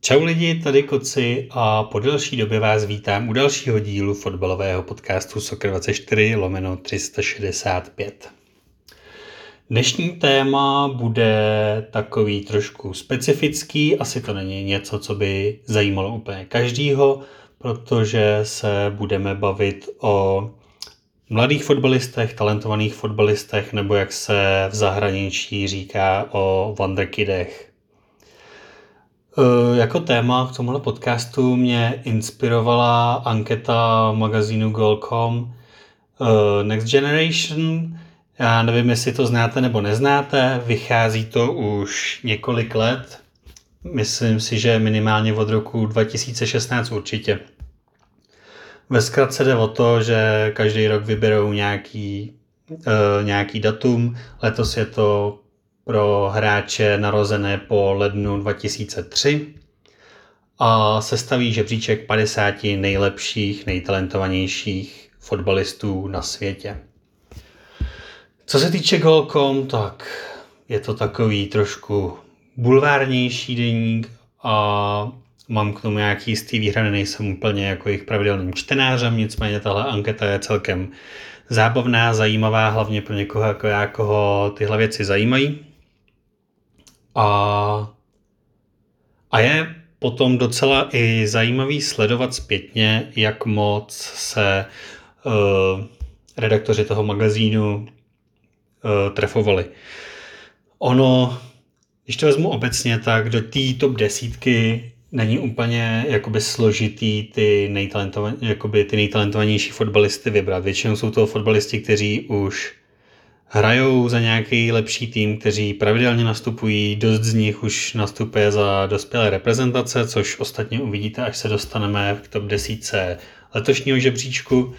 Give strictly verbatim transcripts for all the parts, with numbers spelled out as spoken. Čau lidi, tady Koci a po delší době vás vítám u dalšího dílu fotbalového podcastu Soccer dvacet čtyři lomeno tři sta šedesát pět. Dnešní téma bude takový trošku specifický, asi to není něco, co by zajímalo úplně každýho, protože se budeme bavit o mladých fotbalistech, talentovaných fotbalistech, nebo jak se v zahraničí říká o wonderkidech. Jako téma k tomuhle podcastu mě inspirovala anketa magazínu Goal tečka com Next Generation. Já nevím, jestli to znáte nebo neznáte, vychází to už několik let. Myslím si, že minimálně od roku dva tisíce šestnáct určitě. Ve zkratce jde o to, že každý rok vyberou nějaký, nějaký datum. Letos je to pro hráče narozené po lednu dva tisíce tři a sestaví žebříček padesáti nejlepších, nejtalentovanějších fotbalistů na světě. Co se týče Goal tečka com, tak je to takový trošku bulvárnější deník a mám k tomu nějaký jistý výhrady, nejsem úplně jako jejich pravidelným čtenářem, nicméně tahle anketa je celkem zábavná, zajímavá, hlavně pro někoho jako já, koho tyhle věci zajímají. A, a je potom docela i zajímavý sledovat zpětně, jak moc se uh, redaktoři toho magazínu uh, trefovali. Ono, když to vezmu obecně, tak do té top desítky není úplně jakoby složitý ty, nejtalentovaně, jakoby ty nejtalentovanější fotbalisty vybrat. Většinou jsou to fotbalisti, kteří už hrajou za nějaký lepší tým, kteří pravidelně nastupují, dost z nich už nastupuje za dospělé reprezentace, což ostatně uvidíte, až se dostaneme k top desítce letošního žebříčku.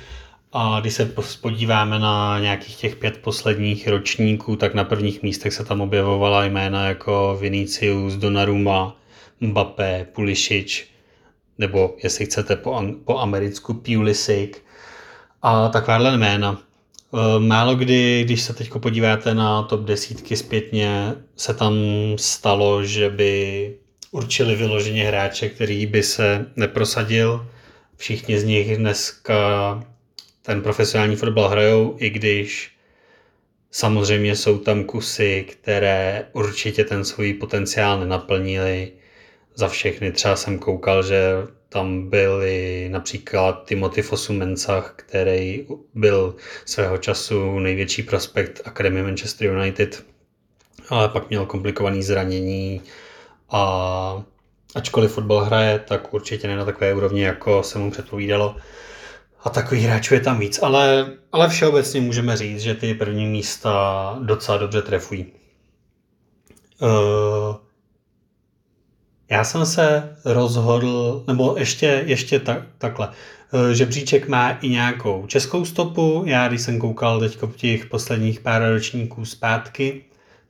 A když se podíváme na nějakých těch pět posledních ročníků, tak na prvních místech se tam objevovala jména jako Vinícius, Donnarumma, Mbappé, Pulisic, nebo jestli chcete po, po americku Pulisic a takováhle jména. Málo kdy, když se teď podíváte na top desítky zpětně, se tam stalo, že by určili vyloženě hráče, který by se neprosadil. Všichni z nich dneska ten profesionální fotbal hrajou, i když samozřejmě jsou tam kusy, které určitě ten svůj potenciál nenaplnili za všechny. Třeba jsem koukal, že tam byli například Timothy Fosu Menzach, který byl svého času největší prospekt akademie Manchester United, ale pak měl komplikované zranění a ačkoliv fotbal hraje, tak určitě ne na takové úrovni, jako se mu předpovídalo. A takových hráčů je tam víc, ale, ale všeobecně můžeme říct, že ty první místa docela dobře trefují. Uh, Já jsem se rozhodl, nebo ještě, ještě tak, takhle, žebříček má i nějakou českou stopu. Já když jsem koukal teď v těch posledních pár ročníků zpátky,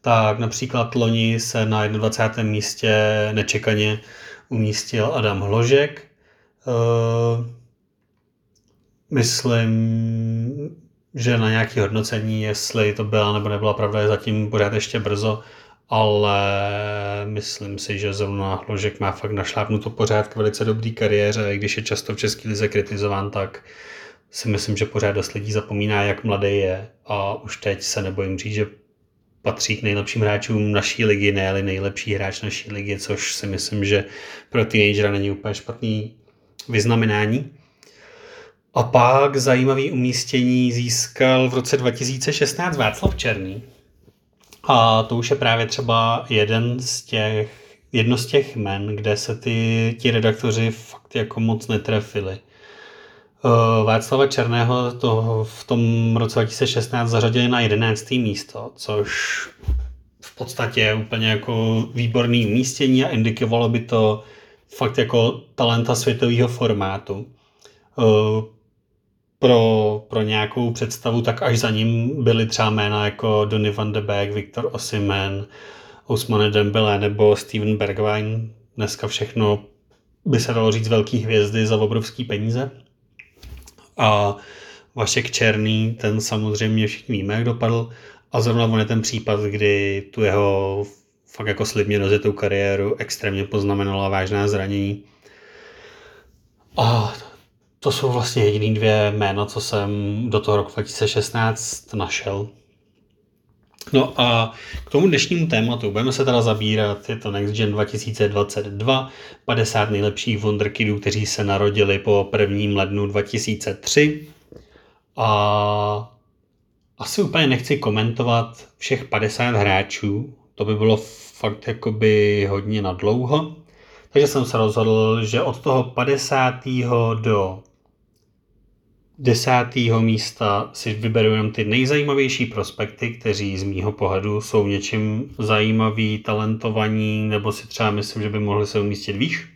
tak například loni se na dvacátém prvním místě nečekaně umístil Adam Hložek. Myslím, že na nějaké hodnocení, jestli to byla nebo nebyla pravda, je zatím pořád ještě brzo. Ale myslím si, že zrovna Hložek má fakt našlápnuto pořád k velice dobrý kariéře, i když je často v české lize kritizován, tak si myslím, že pořád dost lidí zapomíná, jak mladý je a už teď se nebojím říct, že patří k nejlepším hráčům naší ligy, ne-li nejlepší hráč naší ligy, což si myslím, že pro teenagera není úplně špatný vyznamenání. A pak zajímavý umístění získal v roce dva tisíce šestnáct Václav Černý. A to už je právě třeba jeden z těch, jedno z těch jmen, kde se ty, ti redaktoři fakt jako moc netrefili. Václava Černého to v tom roce dva tisíce šestnáct zařadili na jedenácté místo, což v podstatě je úplně jako výborný umístění a indikovalo by to fakt jako talenta světového formátu. Pro, pro nějakou představu, tak až za ním byly třeba jména jako Donny van de Beek, Victor Osimhen, Ousmane Dembélé nebo Steven Bergwijn. Dneska všechno by se dalo říct velký hvězdy za obrovský peníze. A Vašek Černý, ten samozřejmě všichni víme, jak dopadl. A zrovna on je ten případ, kdy tu jeho fakt jako slibně rozjetou kariéru, extrémně poznamenala vážná zranění. A to jsou vlastně jediný dvě jména, co jsem do toho roku dva tisíce šestnáct našel. No a k tomu dnešnímu tématu budeme se teda zabírat, je to Next Gen dva tisíce dvacet dva, padesát nejlepších wonderkidů, kteří se narodili po prvním lednu dva tisíce tři. A asi úplně nechci komentovat všech padesát hráčů, to by bylo fakt jakoby hodně nadlouho. Takže jsem se rozhodl, že od toho padesátého do desátého místa si vyberu jenom ty nejzajímavější prospekty, kteří z mýho pohledu jsou něčím zajímaví, talentovaní, nebo si třeba myslím, že by mohli se umístit výš.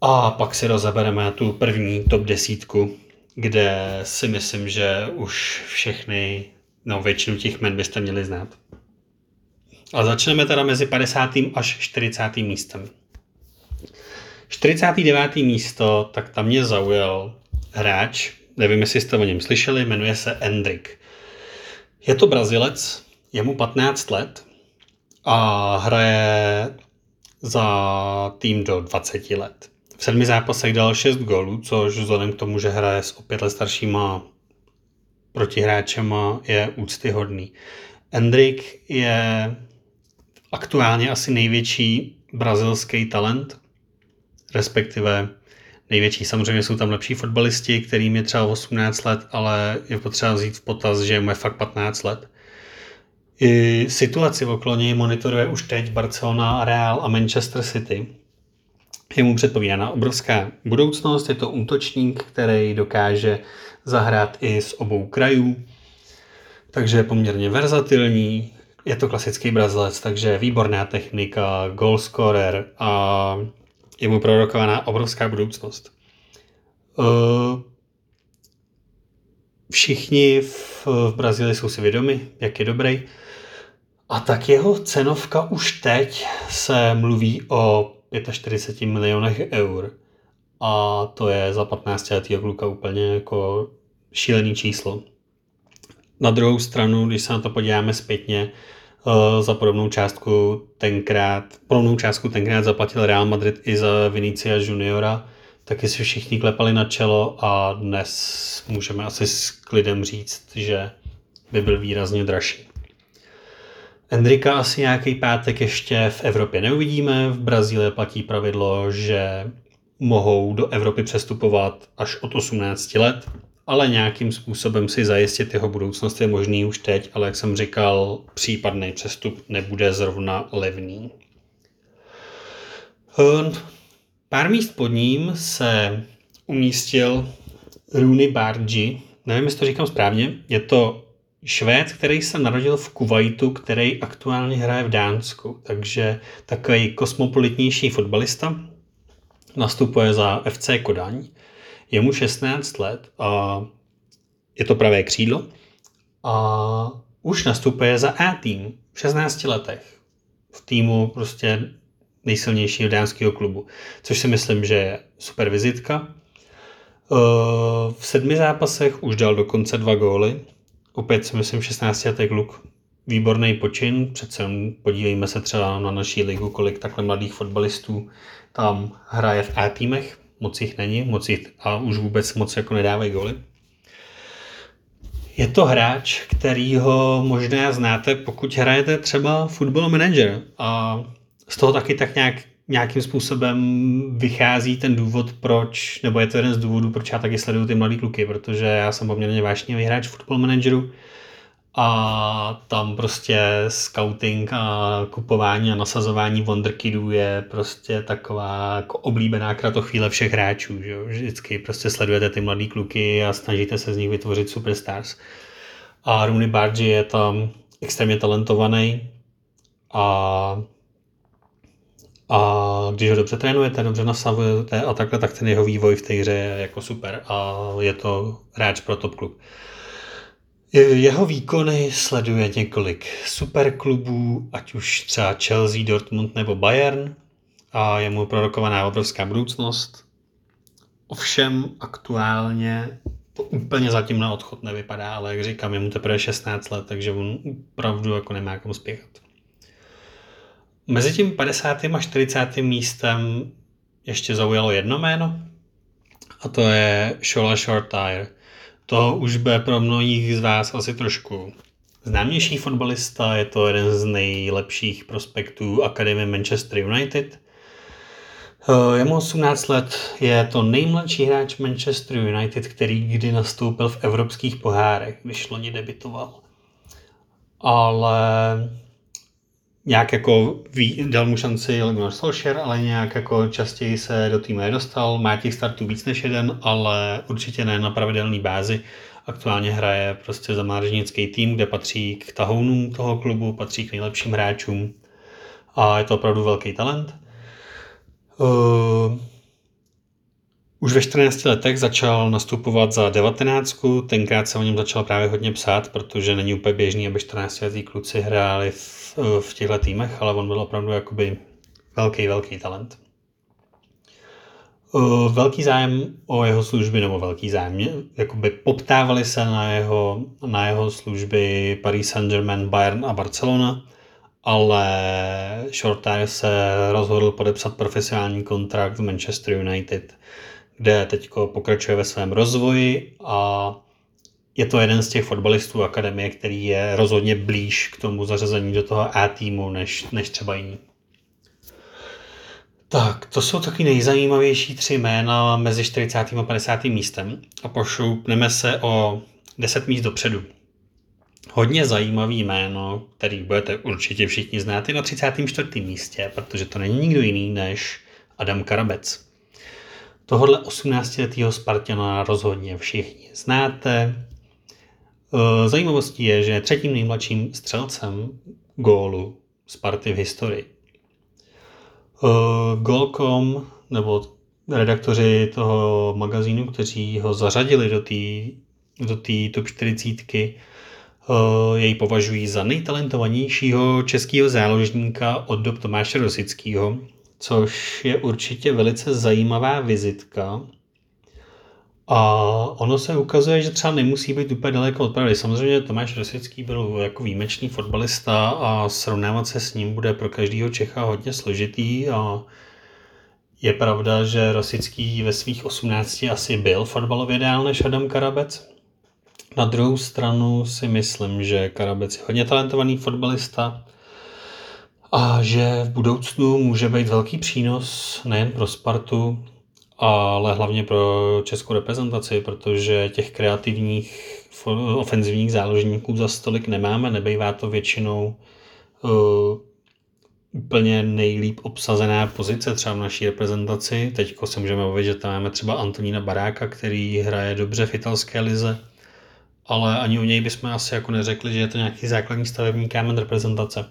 A pak si rozebereme tu první top desítku, kde si myslím, že už všechny, no většinu těch men byste měli znát. A začneme teda mezi padesátým až čtyřicátým místem. čtyřicáté deváté místo, tak tam mě zaujal hráč, nevím, jestli jste o něm slyšeli, jmenuje se Endrik. Je to Brazilec, je mu patnáct let a hraje za tým do dvacet let. V sedmi zápasech dal šest gólů, což vzhledem k tomu, že hraje s o pět let staršíma protihráčema, je úctyhodný. Endrik je aktuálně asi největší brazilský talent, respektive největší. Samozřejmě jsou tam lepší fotbalisti, kterým je třeba osmnáct let, ale je potřeba vzít v potaz, že mu je fakt patnáct let. I situaci okolo něj monitoruje už teď Barcelona, Real a Manchester City. Je mu předpovídána obrovská budoucnost, je to útočník, který dokáže zahrát i z obou krajů, takže je poměrně verzatilní. Je to klasický Brazilec, takže výborná technika, goalscorer a je mu prorokovaná obrovská budoucnost. Všichni v Brazílii jsou si vědomi, jak je dobrý. A tak jeho cenovka už teď se mluví o čtyřiceti pěti milionech eur. A to je za patnáctiletýho kluka úplně jako šílený číslo. Na druhou stranu, když se na to podíváme zpětně, za podobnou částku tenkrát, podobnou částku tenkrát zaplatil Real Madrid i za Vinícia juniora, taky si všichni klepali na čelo a dnes můžeme asi s klidem říct, že by byl výrazně dražší. Endrika asi nějaký pátek ještě v Evropě neuvidíme, v Brazílii platí pravidlo, že mohou do Evropy přestupovat až od osmnácti let, ale nějakým způsobem si zajistit jeho budoucnost je možný už teď, ale jak jsem říkal, případný přestup nebude zrovna levný. Pár míst pod ním se umístil Rooney Bargi, nevím, jestli to říkám správně, je to Švéd, který se narodil v Kuvajtu, který aktuálně hraje v Dánsku, takže takový kosmopolitnější fotbalista, nastupuje za F C Kodaň. Je mu šestnáct let a je to pravé křídlo a už nastupuje za A tým v šestnácti letech v týmu prostě nejsilnějšího dánského klubu, což si myslím, že je super vizitka. V sedmi zápasech už dal dokonce dva góly, opět si myslím šestnáctiletý kluk, výborný počin, přece podívejme se třeba na naší ligu, kolik takhle mladých fotbalistů tam hraje v A týmech. Moc jich není, moc jich a už vůbec moc jako nedávají goly. Je to hráč, kterýho možná znáte, pokud hrajete třeba Football Manager. A z toho taky tak nějak, nějakým způsobem vychází ten důvod, proč, nebo je to jeden z důvodů, proč já taky sleduju ty mladý kluky, protože já jsem poměrně vášnivý hráč Football Manageru a tam prostě scouting a kupování a nasazování wonderkidů je prostě taková jako oblíbená kratochvíle všech hráčů. Že? Vždycky prostě sledujete ty mladý kluky a snažíte se z nich vytvořit superstars. A Rooney Bargi je tam extrémně talentovaný a, a když ho dobře trénujete, dobře nasazujete a takhle, tak ten jeho vývoj v té hře je jako super a je to hráč pro top klub. Jeho výkony sleduje několik superklubů, ať už třeba Chelsea, Dortmund nebo Bayern a je mu prorokovaná obrovská budoucnost. Ovšem aktuálně to úplně zatím na odchod nevypadá, ale jak říkám, je mu teprve šestnáct let, takže on opravdu jako nemá komu spěchat. Mezi tím padesátým a čtyřicátým místem ještě zaujalo jedno jméno a to je Shola Shoretire. To už bude pro mnohých z vás asi trošku známější fotbalista, je to jeden z nejlepších prospektů Akademie Manchester United. Je mu osmnáct let, je to nejmladší hráč Manchester United, který kdy nastoupil v evropských pohárech, když loni debitoval. Ale nějak jako ví, dal mu šanci Ole Solskjaer, ale nějak jako častěji se do týmu nedostal. Má těch startů víc než jeden, ale určitě ne na pravidelné bázi. Aktuálně hraje prostě za mládežnický tým, kde patří k tahounům toho klubu, patří k nejlepším hráčům. A je to opravdu velký talent. Uh, už ve čtrnácti letech začal nastupovat za devatenáctku, tenkrát se o něm začal právě hodně psát, protože není úplně běžný, aby čtrnáctiletí kluci hráli v, v těchto týmech, ale on byl opravdu jakoby velký, velký talent. Uh, velký zájem o jeho služby, nebo velký zájem, jakoby poptávali se na jeho, na jeho služby Paris Saint-Germain, Bayern a Barcelona. Ale Shoretire se rozhodl podepsat profesionální kontrakt v Manchester United, kde teď pokračuje ve svém rozvoji a je to jeden z těch fotbalistů akademie, který je rozhodně blíž k tomu zařazení do toho A týmu než, než třeba jiný. Tak, to jsou taky nejzajímavější tři jména mezi čtyřicátým a padesátým místem a pošoupneme se o deset míst dopředu. Hodně zajímavý jméno, který budete určitě všichni znát, je na třicátém čtvrtém místě, protože to není nikdo jiný než Adam Karabec. Tohle osmnáctiletého Spartana rozhodně všichni znáte. Zajímavostí je, že je třetím nejmladším střelcem gólu Sparty v historii. Goal tečka com, nebo redaktoři toho magazínu, kteří ho zařadili do té do té top čtyřicítky, jej považují za nejtalentovanějšího českého záložníka od dob Tomáše Rosického, což je určitě velice zajímavá vizitka. A ono se ukazuje, že třeba nemusí být úplně daleko od pravdy. Samozřejmě Tomáš Rosický byl jako výjimečný fotbalista a srovnávat se s ním bude pro každého Čecha hodně složitý. A je pravda, že Rosický ve svých osmnácti asi byl fotbalově dál než Adam Karabec. Na druhou stranu si myslím, že Karabec je hodně talentovaný fotbalista a že v budoucnu může být velký přínos nejen pro Spartu, ale hlavně pro českou reprezentaci, protože těch kreativních ofenzivních záložníků za stolik nemáme, nebejvá to většinou uh, úplně nejlíp obsazená pozice třeba v naší reprezentaci. Teď se můžeme bavit, že tam máme třeba Antonína Baráka, který hraje dobře v italské lize, ale ani o něj bychom asi jako neřekli, že je to nějaký základní stavební kámen reprezentace.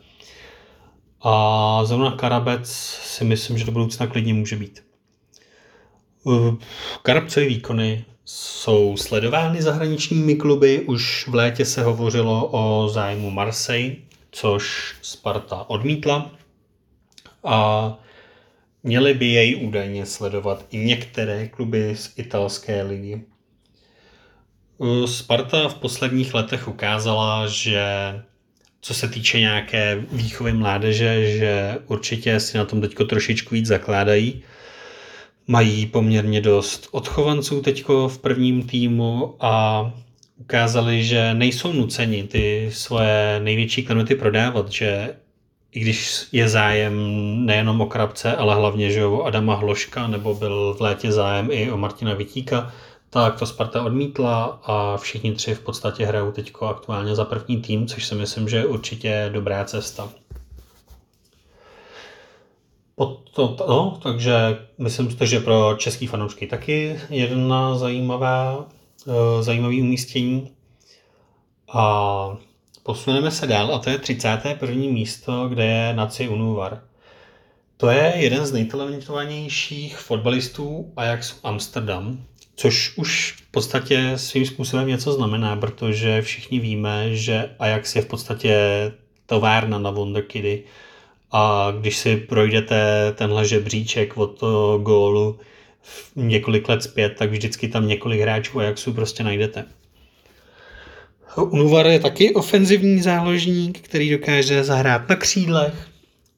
A zrovna Karabec si myslím, že do budoucna klidně může být. Karabcovy výkony jsou sledovány zahraničními kluby, už v létě se hovořilo o zájmu Marseille, což Sparta odmítla. A měly by jej údajně sledovat i některé kluby z italské ligy. Sparta v posledních letech ukázala, že co se týče nějaké výchovy mládeže, že určitě si na tom teďko trošičku víc zakládají. Mají poměrně dost odchovanců teďko v prvním týmu a ukázali, že nejsou nuceni ty svoje největší klenoty prodávat, že i když je zájem nejenom o Krabce, ale hlavně že o Adama Hložka, nebo byl v létě zájem i o Martina Vitíka, tak to Sparta odmítla a všichni tři v podstatě hrajou teď aktuálně za první tým, což si myslím, že je určitě dobrá cesta. Potom, no, takže myslím, že pro český fanoušky taky jedna zajímavá, zajímavý umístění. A posuneme se dál a to je třicáté první místo, kde je Naci Unuvar. To je jeden z nejtalentovanějších fotbalistů Ajaxu Amsterdam. Což už v podstatě svým způsobem něco znamená, protože všichni víme, že Ajax je v podstatě továrna na wonderkidy. A když si projdete tenhle žebříček od toho gólu několik let zpět, tak vždycky tam několik hráčů Ajaxu prostě najdete. Unuvar je taky ofenzivní záložník, který dokáže zahrát na křídlech,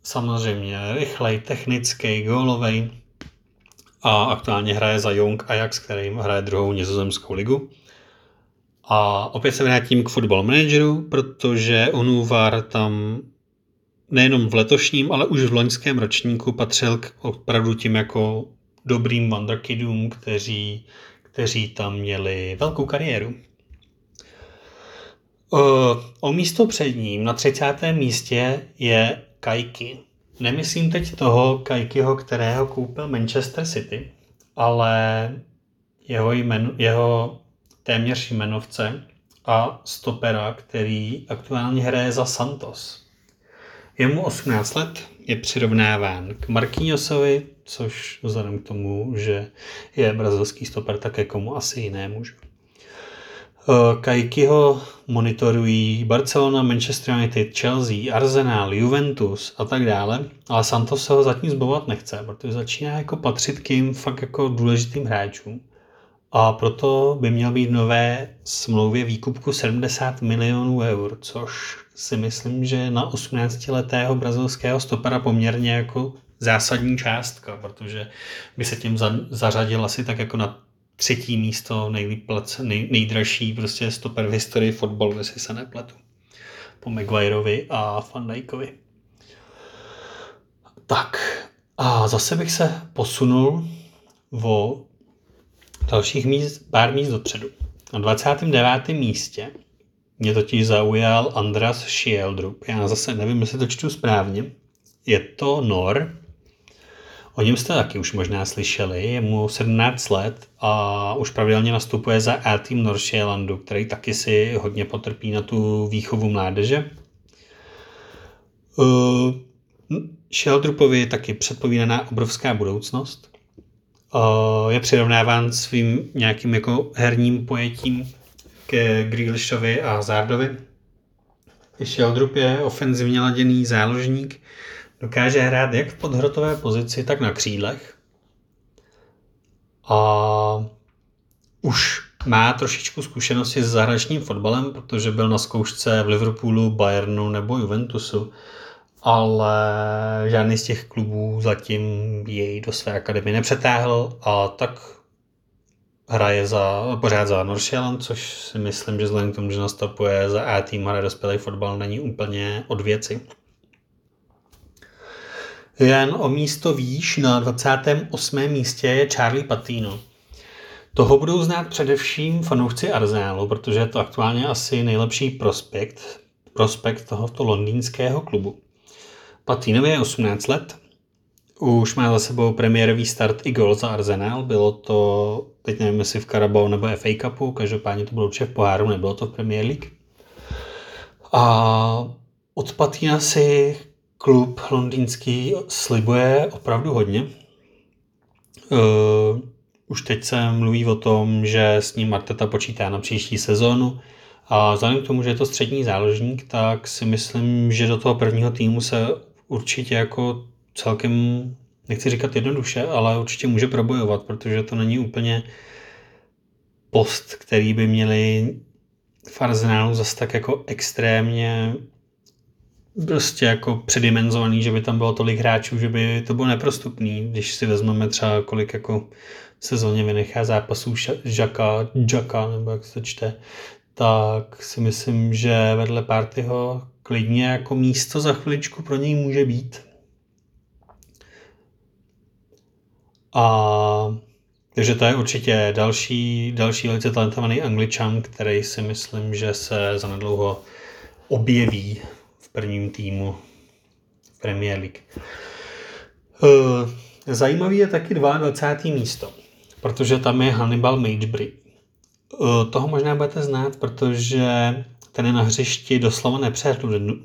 samozřejmě rychlej, technický, gólovej a aktuálně hraje za Young Ajax, který hraje druhou nizozemskou ligu. A opět se vrátím k Football Manageru, protože Onúvar tam nejenom v letošním, ale už v loňském ročníku patřil k opravdu tím jako dobrým wonderkidům, kteří, kteří tam měli velkou kariéru. O místo před ním na třicátém místě je Kai Qi. Nemyslím teď toho Kai Qiho, kterého koupil Manchester City, ale jeho, jmen, jeho téměř jmenovce a stopera, který aktuálně hraje za Santos. Je mu osmnáct let, je přirovnáván k Marquinhosovi, což vzhledem k tomu, že je brazilský stoper, tak jakomu asi jinému. Kai Qiho monitorují Barcelona, Manchester United, Chelsea, Arsenal, Juventus a tak dále, ale Santos se ho zatím zbavovat nechce, protože začíná jako patřit k jim fakt jako důležitým hráčům. A proto by měl být v nové smlouvě výkupku sedmdesát milionů eur, což si myslím, že na osmnáctiletého brazilského stopera poměrně jako zásadní částka, protože by se tím zařadil asi tak jako na třetí místo nejplac, nej, nejdražší prostě stoper v historii fotbalu, jestli se nepletu. Po Maguireovi a Van Dijkovi. Tak a zase bych se posunul o dalších míst, pár míst dopředu. Na dvacátém devátém místě mě totiž zaujal Andreas Schjelderup. Já zase nevím, jestli to čtu správně. Je to Nor. O něm jste taky už možná slyšeli. Je mu sedmnáct let a už pravidelně nastupuje za A-tým Nordsjællandu, který taky si hodně potrpí na tu výchovu mládeže. Uh, Schjelderupovi je taky předpovídaná obrovská budoucnost. Uh, je přirovnáván svým nějakým jako herním pojetím ke Grealishovi a Hazardovi. Schjelderup je ofenzivně laděný záložník, dokáže hrát jak v podhrotové pozici, tak na křídlech. A už má trošičku zkušenosti s zahraničním fotbalem, protože byl na zkoušce v Liverpoolu, Bayernu nebo Juventusu, ale žádný z těch klubů zatím jej do své akademie nepřetáhl, a tak hraje za, pořád za Nordsjælland, což si myslím, že vzhledem k tomu, že nastupuje za A-tým, hraje dospělý fotbal, není úplně od věci. Jen o místo výš na dvacátém osmém místě je Charlie Patino. Toho budou znát především fanoušci Arsenalu, protože je to aktuálně asi nejlepší prospekt, prospekt tohoto londýnského klubu. Patinovi je osmnáct let, už má za sebou premiérový start i gol za Arsenal, bylo to, teď nevím jestli v Carabao nebo F A Cupu, každopádně to bylo určitě v poháru, nebylo to v Premier League. A od Patina si klub londýnský slibuje opravdu hodně. Uh, už teď se mluví o tom, že s ním Arteta počítá na příští sezónu. A vzhledem k tomu, že je to střední záložník, tak si myslím, že do toho prvního týmu se určitě jako celkem, nechci říkat jednoduše, ale určitě může probojovat, protože to není úplně post, který by měli v Arsenalu zase tak jako extrémně prostě jako předimenzovaný, že by tam bylo tolik hráčů, že by to bylo neprostupný. Když si vezmeme třeba, kolik jako v sezóně vynechá zápasů Žaka, Žaka, nebo jak se čte, tak si myslím, že vedle Partyho klidně jako místo za chviličku pro něj může být. A takže to je určitě další, další velice talentovaný Angličan, který si myslím, že se zanedlouho objeví v prvním týmu Premier League. Zajímavý je taky dvacáté druhé místo, protože tam je Hannibal Maidbury. Toho možná budete znát, protože ten je na hřišti doslova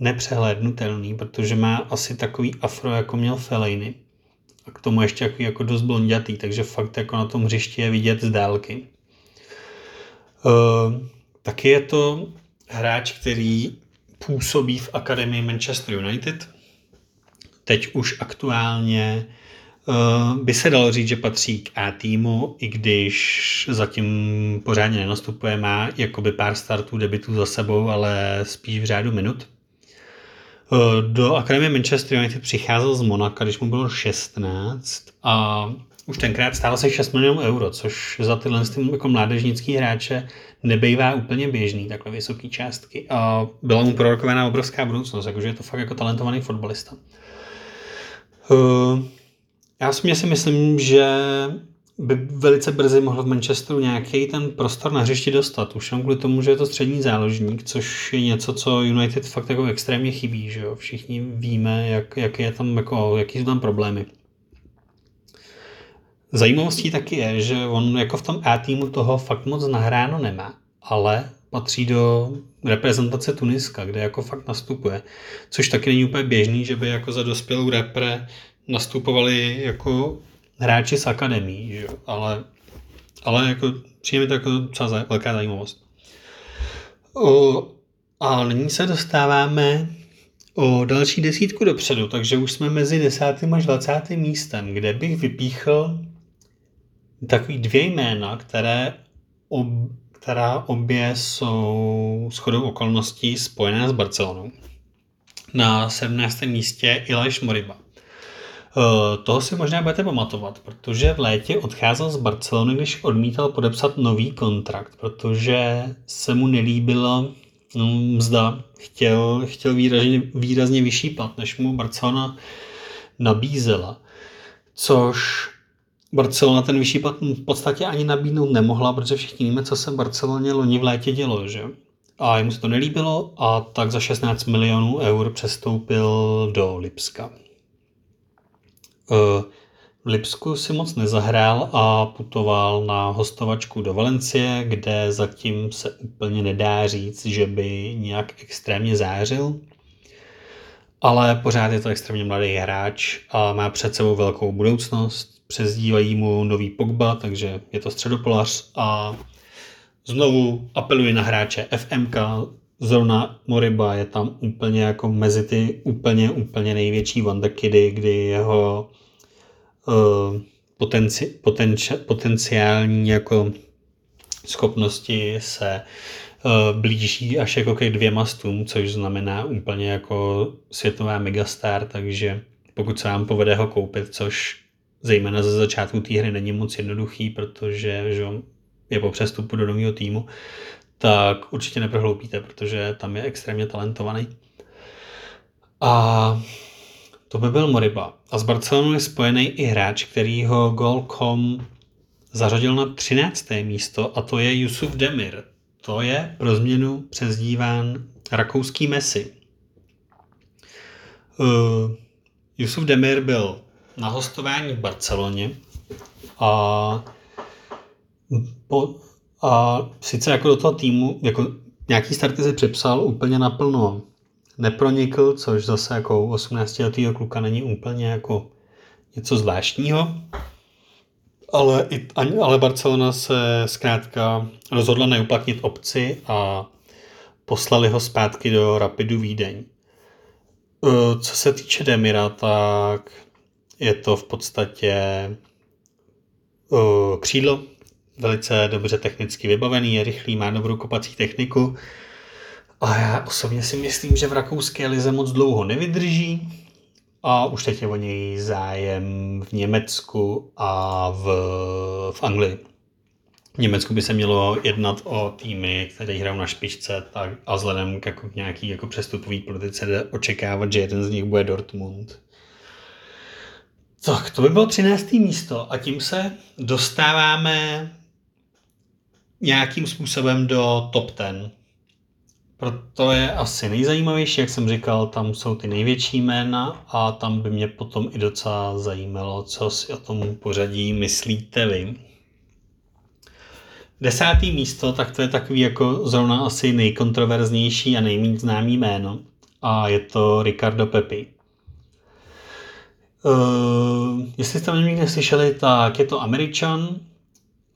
nepřehlédnutelný, protože má asi takový afro, jako měl Fellaini. A k tomu ještě jako, jako dost blondětý, takže fakt jako na tom hřišti je vidět z dálky. Taky je to hráč, který působí v akademii Manchester United. Teď už aktuálně uh, by se dalo říct, že patří k A-týmu, i když zatím pořádně nenastupuje, má jakoby pár startů, debitů za sebou, ale spíš v řádu minut. do akademie Manchester United přicházel z Monaka, když mu bylo šestnáct a už tenkrát stálo se šest milionů euro, což za tyhle jako mládežnický hráče nebejvá úplně běžný, takhle vysoký částky. A byla mu prorokována obrovská budoucnost, jakože je to fakt jako talentovaný fotbalista. Já si myslím, že by velice brzy mohl v Manchesteru nějaký ten prostor na hřišti dostat. Už jenom kvůli tomu, že je to střední záložník, což je něco, co United fakt jako extrémně chybí, že jo? Všichni víme, jak, jak je tam, jako, jaký jsou tam problémy. Zajímavostí taky je, že on jako v tom A týmu toho fakt moc nahráno nemá, ale patří do reprezentace Tuniska, kde jako fakt nastupuje, což taky není úplně běžný, že by jako za dospělou repre nastupovali jako hráči z akademí, že? Ale, ale jako přijde mi to jako docela velká zajímavost. O, a nyní se dostáváme o další desítku dopředu, takže už jsme mezi desátým až dvacátým místem, kde bych vypíchl takový dvě jména, které ob, která obě jsou shodou okolností spojené s Barcelonou. Na sedmnáctém místě Ilaiš Moriba. Toho si možná budete pamatovat, protože v létě odcházel z Barcelony, když odmítal podepsat nový kontrakt, protože se mu nelíbila mzda. Chtěl, chtěl výrazně, výrazně vyšší plat, než mu Barcelona nabízela. Což Barcelona ten vyšší plat v podstatě ani nabídnout nemohla, protože všichni víme, co se Barceloně loni v létě dělo, že? A jemu se to nelíbilo a tak za šestnáct milionů eur přestoupil do Lipska. V Lipsku si moc nezahrál a putoval na hostovačku do Valencie, kde zatím se úplně nedá říct, že by nějak extrémně zářil. Ale pořád je to extrémně mladý hráč a má před sebou velkou budoucnost. Přezdívají mu nový Pogba, takže je to středopolař. A znovu apeluji na hráče F M K. Zrovna Moriba je tam úplně jako mezi ty úplně, úplně největší wonderkidy, kdy jeho uh, potenci, potenci, potenciální jako schopnosti se uh, blíží až jako ke dvěma stům, což znamená úplně jako světová megastar, takže pokud se vám povede ho koupit, což zejména ze začátku té hry není moc jednoduchý, protože že je po přestupu do nového týmu, tak určitě neprohloupíte, protože tam je extrémně talentovaný. A to by byl Moriba. A z Barcelonou je spojený i hráč, který ho Goal tečka com zařadil na třinácté místo, a to je Jusuf Demir. To je pro změnu přezdíván rakouský Messi. Uh, Jusuf Demir byl na hostování v Barceloně a po A sice jako do toho týmu, jako nějaký starty se přepsal úplně naplno. Nepronikl, což zase jako osmnáctiletého kluka není úplně jako něco zvláštního. Ale, i, ale Barcelona se zkrátka rozhodla neuplatnit opci a poslali ho zpátky do Rapidu Vídeň. Co se týče Demira, tak je to v podstatě křídlo. Velice dobře technicky vybavený, je rychlý, má dobrou kopací techniku. A já osobně si myslím, že v rakouské lize moc dlouho nevydrží. A už teď je o něj zájem v Německu a v, v Anglii. V Německu by se mělo jednat o týmy, které hrajou na špičce, tak, a vzhledem k jako nějaký jako přestupový politice jde očekávat, že jeden z nich bude Dortmund. Tak, to by bylo třinácté místo a tím se dostáváme nějakým způsobem do top deset. Proto je asi nejzajímavější, jak jsem říkal, tam jsou ty největší jména a tam by mě potom i docela zajímalo, co si o tom pořadí myslíte vy. Desátý místo, tak to je takový jako zrovna asi nejkontroverznější a nejméně známý jméno a je to Ricardo Pepi. Uh, jestli jste o něm někde slyšeli, tak je to Američan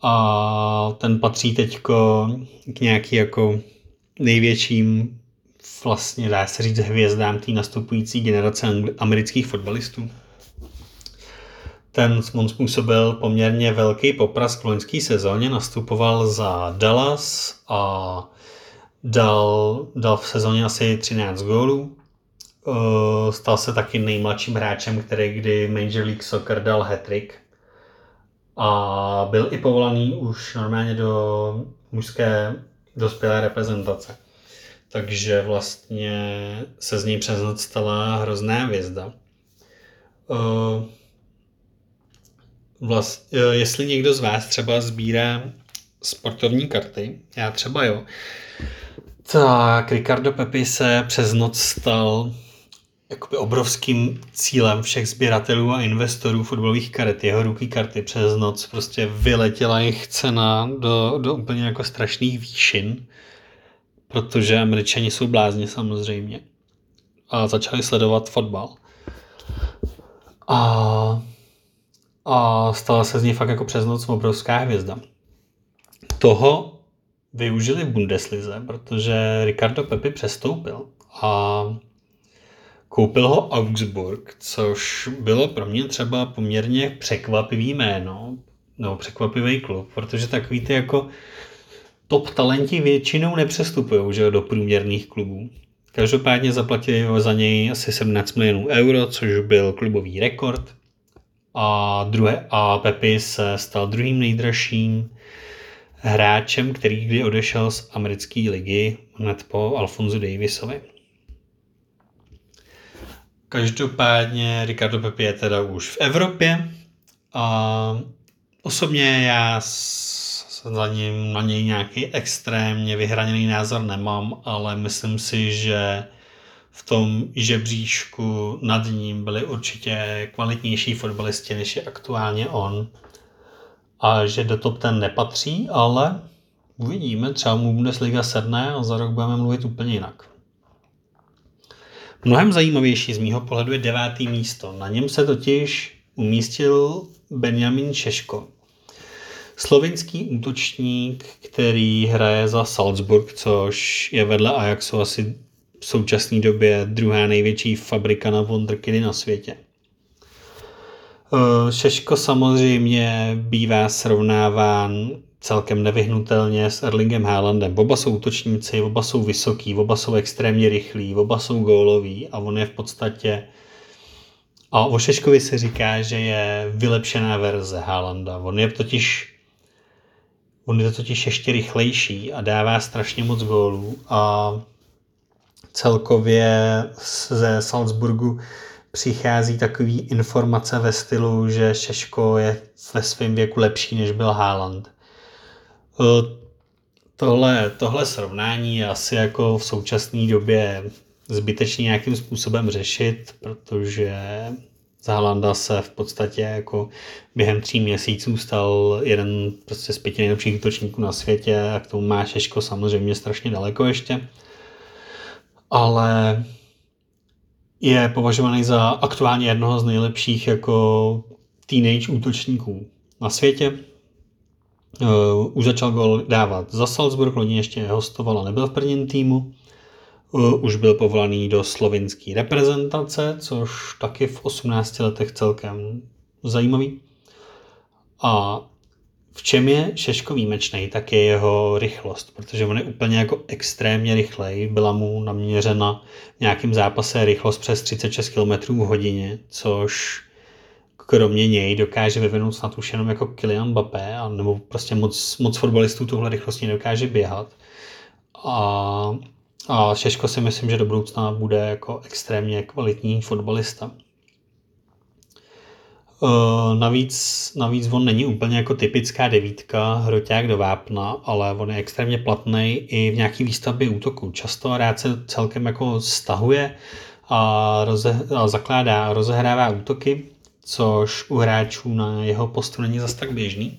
a ten patří teďko k nějaký jako největším, vlastně dá se říct, hvězdám té nastupující generace angli- amerických fotbalistů. Ten on způsobil poměrně velký poprask v loňské sezóně, nastupoval za Dallas a dal, dal v sezóně asi třináct gólů. uh, stal se taky nejmladším hráčem, který kdy Major League Soccer dal hat-trick. A byl i povolaný už normálně do mužské dospělé reprezentace. Takže vlastně se z něj přes noc stala hrozná hvězda. Uh, vlast, uh, jestli někdo z vás třeba sbírá sportovní karty, já třeba jo, tak Ricardo Pepi se přes noc stal jakoby obrovským cílem všech sběratelů a investorů fotbalových karet. Jeho ruky karty přes noc prostě vyletěla jejich cena do, do úplně jako strašných výšin, protože Američani jsou blázni samozřejmě a začali sledovat fotbal. A, a stala se z něj fakt jako přes noc obrovská hvězda. Toho využili v Bundeslize, protože Ricardo Pepi přestoupil a koupil ho Augsburg, což bylo pro mě třeba poměrně překvapivý jméno, nebo překvapivý klub, protože takový ty jako top talenti většinou nepřestupují, že, do průměrných klubů. Každopádně zaplatili za něj asi sedmnáct milionů euro, což byl klubový rekord. A, druhé, a Pepi se stal druhým nejdražším hráčem, který kdy odešel z americké ligy hned po Alfonsu Davisovi. Každopádně Ricardo Pepi je teda už v Evropě a osobně já za ním, na něj nějaký extrémně vyhraněný názor nemám, ale myslím si, že v tom žebříčku nad ním byli určitě kvalitnější fotbalisti, než je aktuálně on. A že do top ten nepatří, ale uvidíme, třeba mu Bundesliga sedne a za rok budeme mluvit úplně jinak. Mnohem zajímavější z mýho pohledu je devátý místo. Na něm se totiž umístil Benjamin Šeško. Slovinský útočník, který hraje za Salzburg, což je vedle Ajaxu asi v současné době druhá největší fabrika na wonderkidy na světě. Šeško samozřejmě bývá srovnáván celkem nevyhnutelně s Erlingem Haalandem. Oba jsou útočníci, oba jsou vysoký, oba jsou extrémně rychlí, oba jsou góloví a on je v podstatě... A o Šeškovi se říká, že je vylepšená verze Haalanda. On je totiž... On je totiž ještě rychlejší a dává strašně moc gólů a celkově ze Salzburgu přichází takový informace ve stylu, že Šeško je ve svém věku lepší, než byl Haaland. Tohle, tohle srovnání je asi jako v současné době zbytečně nějakým způsobem řešit, protože z Haalanda se v podstatě jako během tří měsíců stal jeden prostě z pěti nejlepších útočníků na světě a k tomu má Šeško samozřejmě strašně daleko ještě. Ale je považovaný za aktuálně jednoho z nejlepších jako teenage útočníků na světě. Uh, už začal gól dávat za Salzburg, loni ještě hostoval a nebyl v prvním týmu. Uh, už byl povolaný do slovinské reprezentace, což taky v osmnácti letech celkem zajímavý. A v čem je Šeško výjimečný, tak je jeho rychlost, protože on je úplně jako extrémně rychlej. Byla mu naměřena v nějakém zápase rychlost přes třicet šest kilometrů v hodině, což kromě něj dokáže vyvinout snad už jenom jako Kylian Mbappé, nebo prostě moc, moc fotbalistů tuhle rychlost nedokáže běhat. A, a Šeško si myslím, že do budoucna bude jako extrémně kvalitní fotbalista. Uh, navíc, navíc on není úplně jako typická devítka, hroťák do vápna, ale on je extrémně platný i v nějaký výstavbě útoku. Často rád se celkem jako stahuje a, roze, a zakládá a rozehrává útoky, což u hráčů na jeho postu není zas tak běžný.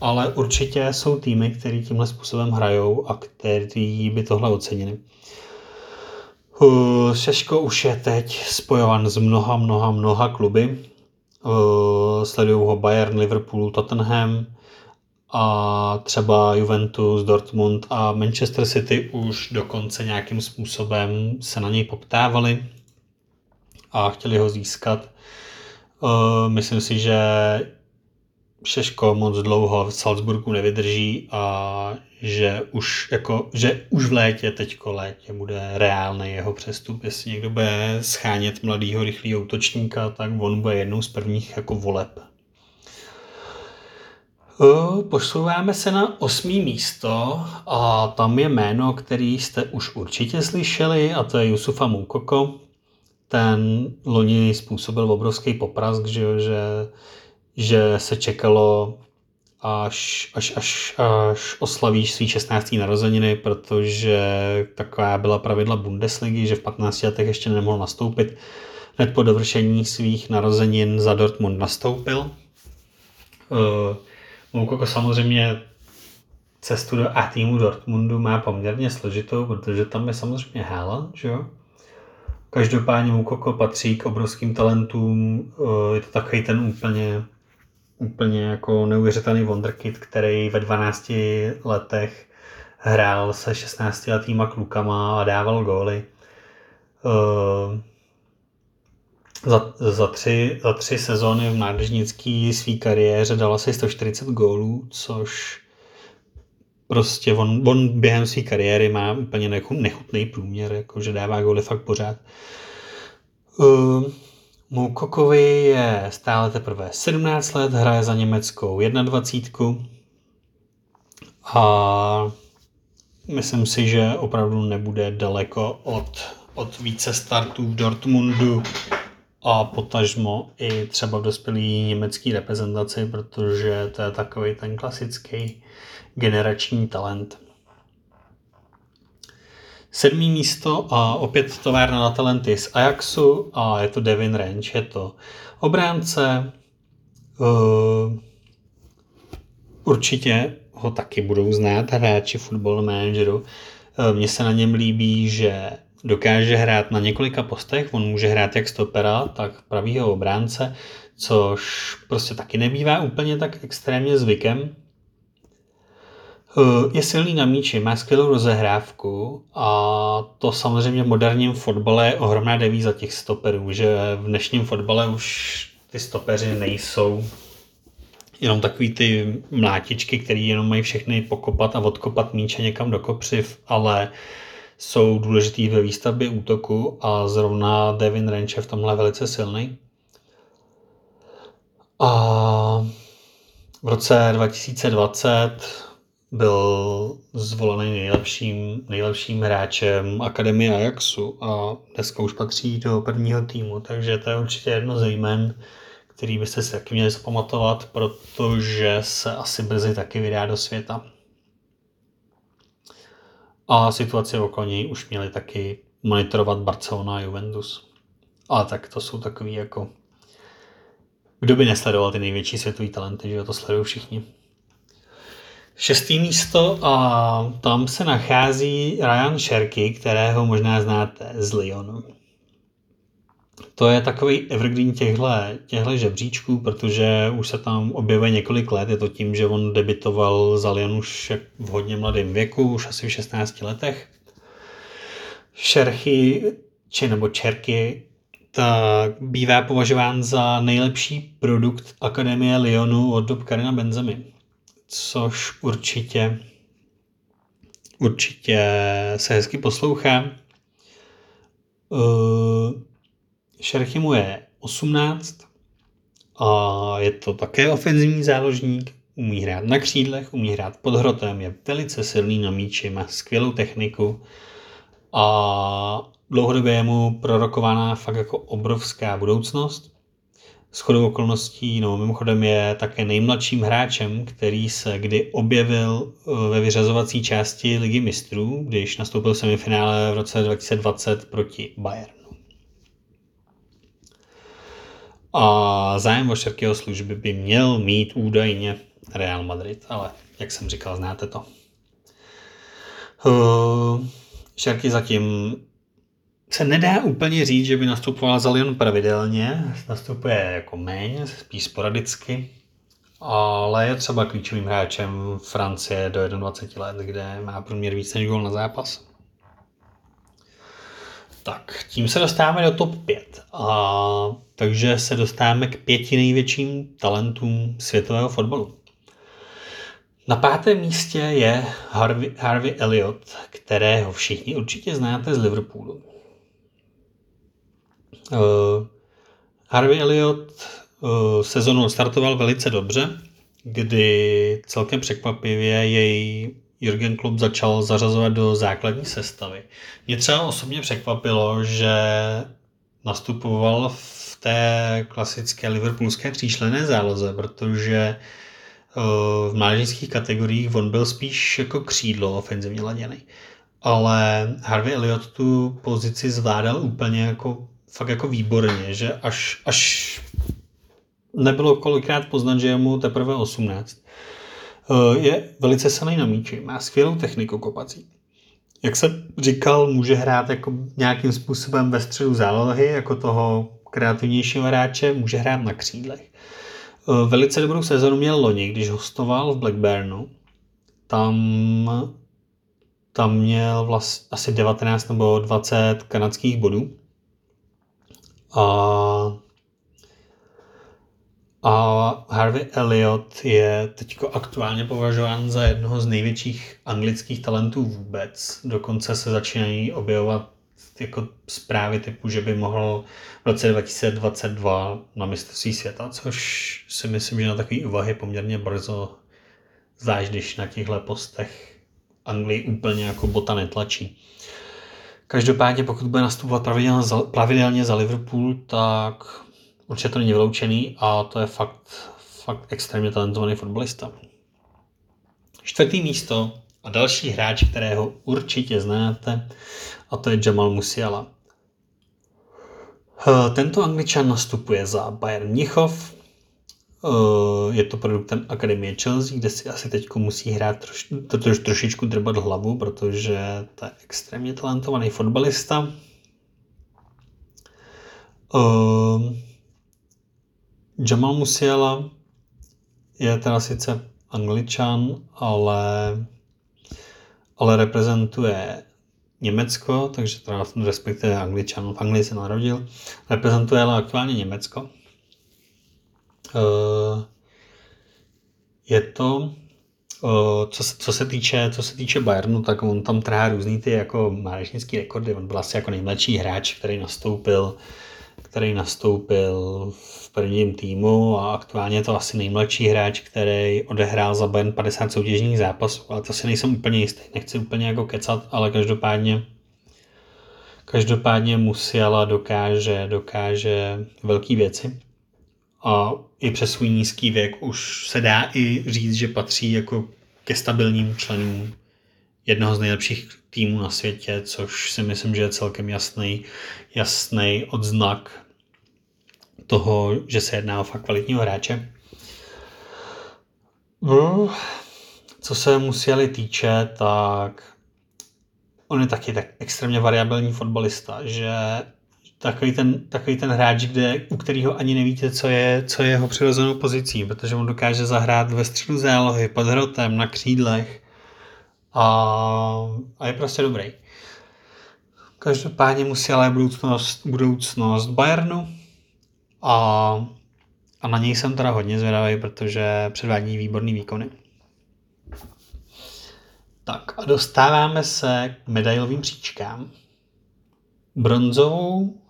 Ale určitě jsou týmy, které tímhle způsobem hrajou a který by tohle ocenili. Uh, Šeško už je teď spojovan s mnoha, mnoha, mnoha kluby. Uh, sledují ho Bayern, Liverpool, Tottenham a třeba Juventus, Dortmund a Manchester City už dokonce nějakým způsobem se na něj poptávali a chtěli ho získat. Uh, myslím si, že Šeško moc dlouho v Salzburgu nevydrží a že už, jako, že už v létě, teďko létě, bude reálný jeho přestup. Jestli někdo bude schánět mladýho rychlého útočníka, tak on bude jednou z prvních jako voleb. Posouváme se na osmý místo a tam je jméno, který jste už určitě slyšeli, a to je Youssoufa Moukoko. Ten loni způsobil obrovský poprask, že, že, že se čekalo, až, až, až, až oslavíš svý šestnácté narozeniny, protože taková byla pravidla Bundesligy, že v patnácti letech ještě nemohl nastoupit. Hned po dovršení svých narozenin za Dortmund nastoupil. Moukoko samozřejmě cestu do A týmu Dortmundu má poměrně složitou, protože tam je samozřejmě Haaland, že jo? Každopádně Moukoko patří k obrovským talentům, je to takový ten úplně, úplně jako neuvěřitelný wonderkid, který ve dvanácti letech hrál se šestnáctiletýma klukama a dával góly. Za, za, tři, za tři sezóny v mládežnické své kariéře dal asi sto čtyřicet gólů, což prostě on, on během své kariéry má úplně nechutný průměr, jakože dává góly fakt pořád. Uh, Moukokovi je stále teprve sedmnáct let, hraje za německou jednadvacítku a myslím si, že opravdu nebude daleko od, od více startů v Dortmundu a potažmo i třeba v dospělý německý reprezentaci, protože to je takový ten klasický generační talent. Sedmý místo a opět továrna na talenty z Ajaxu a je to Devyne Rensch, je to obránce. Určitě ho taky budou znát hráči Football Manageru. Mně se na něm líbí, že dokáže hrát na několika postech, on může hrát jak stopera, tak pravýho obránce, což prostě taky nebývá úplně tak extrémně zvykem. Je silný na míči, má skvělou rozehrávku a to samozřejmě v moderním fotbale je ohromná devíza těch stoperů, že v dnešním fotbale už ty stopeři nejsou jenom takový ty mlátičky, který jenom mají všechny pokopat a odkopat míče někam do kopřiv, ale jsou důležitý ve výstavbě útoku a zrovna Devyne Rensch je v tomhle velice silný. A v roce dva tisíce dvacet byl zvolený nejlepším, nejlepším hráčem Akademie Ajaxu a dneska už patří do prvního týmu, takže to je určitě jedno ze jmen, který byste si taky měli zapamatovat, protože se asi brzy taky vydá do světa. A situaci okolo něj už měli taky monitorovat Barcelona a Juventus. Ale tak to jsou takový jako... Kdo by nesledoval ty největší světový talenty, že to sledují všichni. Šestý místo a tam se nachází Ryan Cherki, kterého možná znáte z Lyonu. To je takový evergreen těchto žebříčků, protože už se tam objevuje několik let. Je to tím, že on debitoval za Lyon už v hodně mladém věku, už asi v šestnácti letech. Cherki, či nebo Cherki, tak bývá považován za nejlepší produkt Akademie Lyonu od dob Karima Benzemy, což určitě, určitě se hezky poslouchá. Uh, Cherki mu je osmnáct a je to také ofenzivní záložník, umí hrát na křídlech, umí hrát pod hrotem, je velice silný na míči, má skvělou techniku a dlouhodobě je mu prorokována fakt jako obrovská budoucnost. Shodou okolností, no mimochodem je také nejmladším hráčem, který se kdy objevil ve vyřazovací části Ligy mistrů, když nastoupil v semifinále v roce dva tisíce dvacet proti Bayernu. A zájem o Cherkiho služby by měl mít údajně Real Madrid, ale jak jsem říkal, znáte to. Cherki uh, zatím se nedá úplně říct, že by nastupoval za Lyon pravidelně, nastupuje jako méně, spíš sporadicky, ale je třeba klíčovým hráčem Francie do dvaceti jednoho let, kde má průměr víc než gól na zápas. Tak, tím se dostáváme do top pět. A, takže se dostáváme k pěti největším talentům světového fotbalu. Na pátém místě je Harvey, Harvey Elliott, kterého všichni určitě znáte z Liverpoolu. Uh, Harvey Elliott uh, sezonu startoval velice dobře, kdy celkem překvapivě jej Jurgen Klopp začal zařazovat do základní sestavy. Mě třeba osobně překvapilo, že nastupoval v té klasické liverpoolské tříčlenné záloze, protože v mládežnických kategoriích on byl spíš jako křídlo ofenzivně laděný. Ale Harvey Elliott tu pozici zvládal úplně jako, fakt jako výborně, že až, až nebylo kolikrát poznat, že je mu teprve osmnáct. Je velice silný na míči, má skvělou techniku kopací. Jak jsem říkal, může hrát jako nějakým způsobem ve středu zálohy, jako toho kreativnějšího hráče, může hrát na křídlech. Velice dobrou sezonu měl loni, když hostoval v Blackburnu. Tam, tam měl vlast, asi devatenáct nebo dvacet kanadských bodů. A, a Harvey Elliott je teď aktuálně považován za jednoho z největších anglických talentů vůbec. Dokonce se začínají objevovat jako zprávy typu, že by mohl v roce dva tisíce dvacet dva na mistrovství světa, což si myslím, že na takové úvahy poměrně brzo, zvlášť když na těchto postech Anglii úplně jako bota netlačí. Každopádně pokud bude nastupovat pravidelně za, pravidelně za Liverpool, tak určitě to není vyloučený a to je fakt, fakt extrémně talentovaný fotbalista. Čtvrtý místo a další hráč, kterého určitě znáte, a to je Jamal Musiala. Tento Angličan nastupuje za Bayern Mnichov, je to produktem Akademie Chelsea, kde si asi teď musí hrát troš, troš, trošičku drbat hlavu, protože to je extrémně talentovaný fotbalista. Jamal Musiala je teda sice Angličan, ale ale reprezentuje Německo, takže teda respektive Angličan, v Anglii se narodil, reprezentuje ale aktuálně Německo. Je to, co se, co se týče, co se týče Bayernu, tak on tam trhá různý ty jako mládežnický rekordy, on byl asi jako nejmladší hráč, který nastoupil, který nastoupil v prvním týmu a aktuálně je to asi nejmladší hráč, který odehrál za Bayern padesát soutěžních zápasů, ale to si nejsem úplně jistý, nechci úplně jako kecat, ale každopádně každopádně Musiala dokáže, dokáže velký věci a i přes svůj nízký věk už se dá i říct, že patří jako ke stabilním členům jednoho z nejlepších týmů na světě, což si myslím, že je celkem jasný, jasný odznak toho, že se jedná o fakt kvalitního hráče. Co se Musialy týče, tak on je taky tak extrémně variabilní fotbalista, že takový ten, takový ten hráč, kde, u kterého ani nevíte, co je, co je jeho přirozenou pozicí, protože on dokáže zahrát ve středu zálohy, pod hrotem, na křídlech, A, a je prostě dobrý. Každopádně musí ale budoucnost, budoucnost Bayernu a, a na něj jsem teda hodně zvědavý, protože předvádí výborný výkony. Tak a dostáváme se k medailovým příčkám. Bronzovou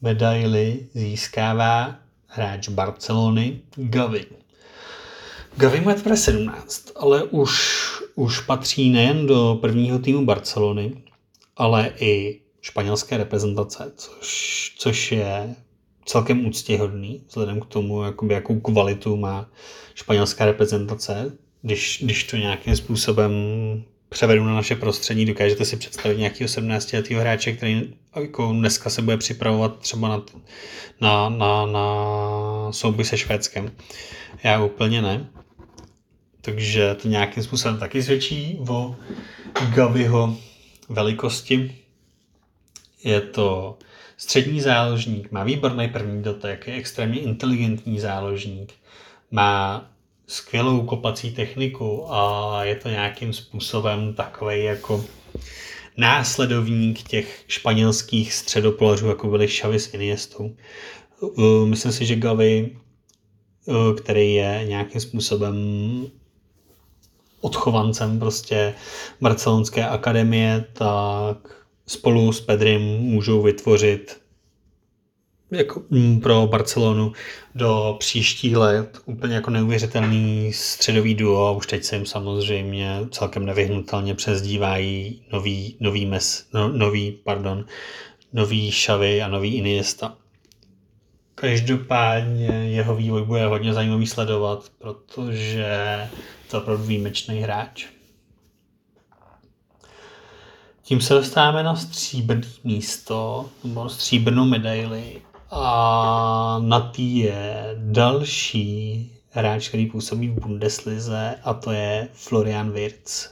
medaili získává hráč Barcelony Gavi. Gavi má teprve sedmnáct, ale už Už patří nejen do prvního týmu Barcelony, ale i španělské reprezentace, což, což je celkem úctyhodný, vzhledem k tomu, jakoby, jakou kvalitu má španělská reprezentace. Když, když to nějakým způsobem převedu na naše prostředí, dokážete si představit nějakého sedmnáctiletého hráče, který jako dneska se bude připravovat třeba na, na, na, na souboj se Švédskem. Já úplně ne. Takže to nějakým způsobem taky svědčí o Gaviho velikosti. Je to střední záložník, má výborný první dotek, je extrémně inteligentní záložník, má skvělou kopací techniku a je to nějakým způsobem takovej jako následovník těch španělských středopolařů, jako byli Xavi s Iniestou. Myslím si, že Gavi, který je nějakým způsobem odchovancem prostě barcelonské akademie, tak spolu s Pedrim můžou vytvořit jako pro Barcelonu do příští let úplně jako neuvěřitelný středový duo a už teď se jim samozřejmě celkem nevyhnutelně přezdívají nový, nový, mes, no, nový, pardon, nový Xavi a nový Iniesta. Každopádně jeho vývoj bude hodně zajímavý sledovat, protože to je opravdu výjimečný hráč. Tím se dostáváme na stříbrné místo, nebo stříbrnou medaili, a na tý je další hráč, který působí v Bundeslize, a to je Florian Wirtz.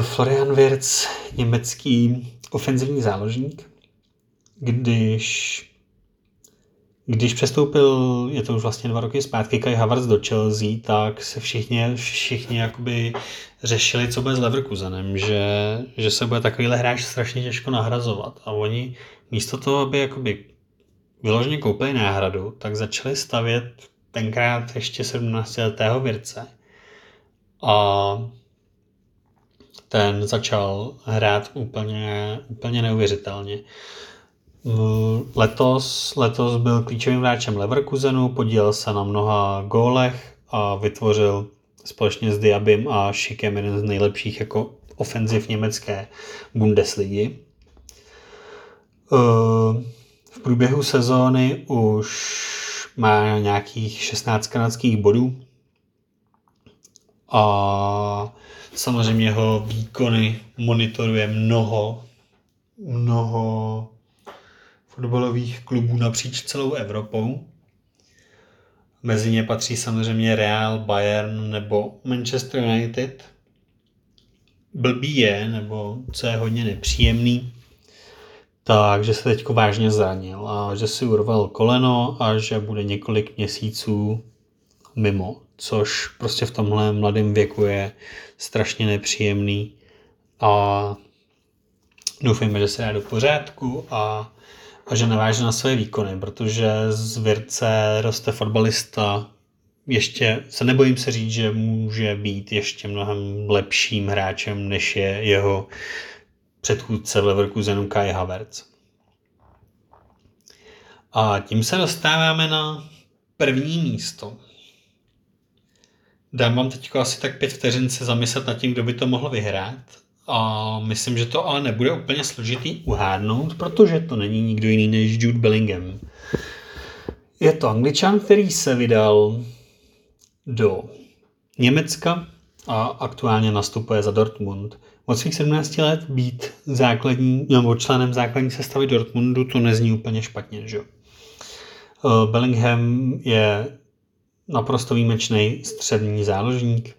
Florian Wirtz, německý ofenzivní záložník, když Když přestoupil, je to už vlastně dva roky zpátky, Kai Havertz do Chelsea, tak se všichni, všichni jakoby řešili, co bude s Leverkusenem, že, že se bude takovýhle hráč strašně těžko nahrazovat. A oni místo toho, aby jakoby vyloženě koupili náhradu, tak začali stavět tenkrát ještě sedmnáctiletého Wirtze. A ten začal hrát úplně, úplně neuvěřitelně. Letos, letos byl klíčovým hráčem Leverkusenu, podílel se na mnoha gólech a vytvořil společně s Diabym a Schikem jeden z nejlepších jako ofenziv německé Bundesligy. V průběhu sezóny už má nějakých šestnáct kanadských bodů a samozřejmě jeho výkony monitoruje mnoho, mnoho fotbalových klubů napříč celou Evropou. Mezi ně patří samozřejmě Real, Bayern nebo Manchester United. Blbý je, nebo co je hodně nepříjemný, takže se teďko vážně zranil a že si urval koleno a že bude několik měsíců mimo, což prostě v tomhle mladém věku je strašně nepříjemný a doufejme, že se dá do pořádku a a že naváže na své výkony, protože z Wirtze roste fotbalista, ještě se nebojím se říct, že může být ještě mnohem lepším hráčem, než je jeho předchůdce v Leverkusenu Kai Havertz. A tím se dostáváme na první místo. Dám vám teď asi tak pět vteřin se zamyslet nad tím, kdo by to mohl vyhrát. A myslím, že to ale nebude úplně složitý uhádnout, protože to není nikdo jiný než Jude Bellingham. Je to Angličan, který se vydal do Německa a aktuálně nastupuje za Dortmund. Od svých sedmnácti let být základní, nebo členem základní sestavy Dortmundu, to nezní úplně špatně, že? Bellingham je naprosto výjimečný střední záložník.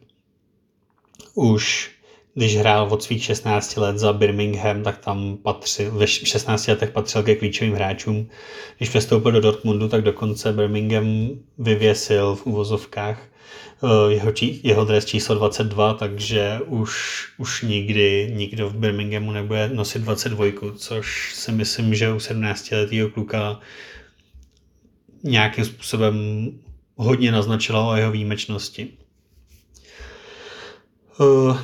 Už když hrál od svých šestnácti let za Birmingham, tak tam patřil, ve šestnácti letech patřil ke klíčovým hráčům. Když přestoupil do Dortmundu, tak dokonce Birmingham vyvěsil v uvozovkách jeho, čí, jeho dres číslo dvacet dva, takže už, už nikdy nikdo v Birminghamu nebude nosit dvacet dva, což si myslím, že u sedmnáctiletého kluka nějakým způsobem hodně naznačilo o jeho výjimečnosti. Uh,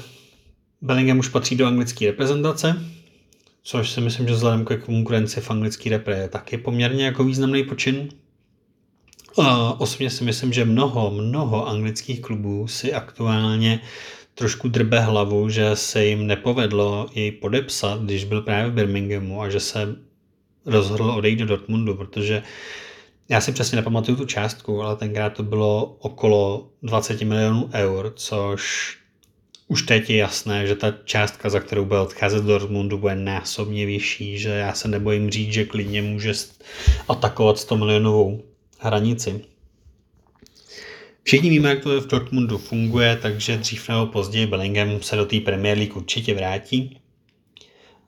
Bellingham už patří do anglické reprezentace, což si myslím, že vzhledem ke konkurenci v anglické repre je taky poměrně jako významný počin. A osobně si myslím, že mnoho, mnoho anglických klubů si aktuálně trošku drbe hlavu, že se jim nepovedlo jej podepsat, když byl právě v Birminghamu a že se rozhodl odejít do Dortmundu, protože já si přesně nepamatuju tu částku, ale tenkrát to bylo okolo dvacet milionů eur, což už teď je jasné, že ta částka, za kterou bude odcházet do Dortmundu, bude násobně vyšší, že já se nebojím říct, že klidně může atakovat sto milionovou hranici. Všichni víme, jak to v Dortmundu funguje, takže dřív nebo později Bellingham se do té Premier League určitě vrátí.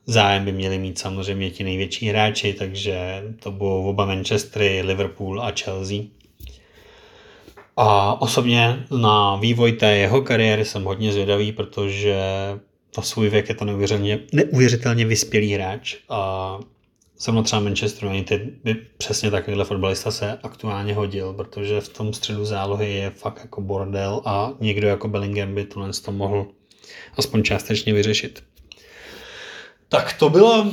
Zájem by měli mít samozřejmě ti největší hráči, takže to budou oba Manchestery, Liverpool a Chelsea. A osobně na vývoj té jeho kariéry jsem hodně zvědavý, protože za svůj věk je to neuvěřitelně, neuvěřitelně vyspělý hráč. A se mnou třeba Manchester United by přesně takovýhle fotbalista se aktuálně hodil, protože v tom středu zálohy je fakt jako bordel a někdo jako Bellingham by tohle to mohl aspoň částečně vyřešit. Tak to byla,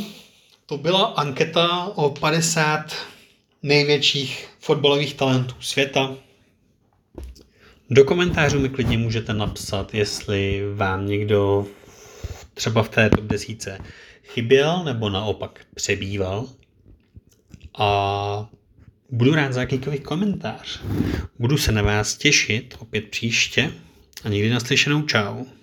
to byla anketa o padesát největších fotbalových talentů světa. Do komentářů mi klidně můžete napsat, jestli vám někdo třeba v té top desítce chyběl nebo naopak přebýval. A budu rád za jakýkoliv komentář. Budu se na vás těšit opět příště a někdy naslyšenou. Čau.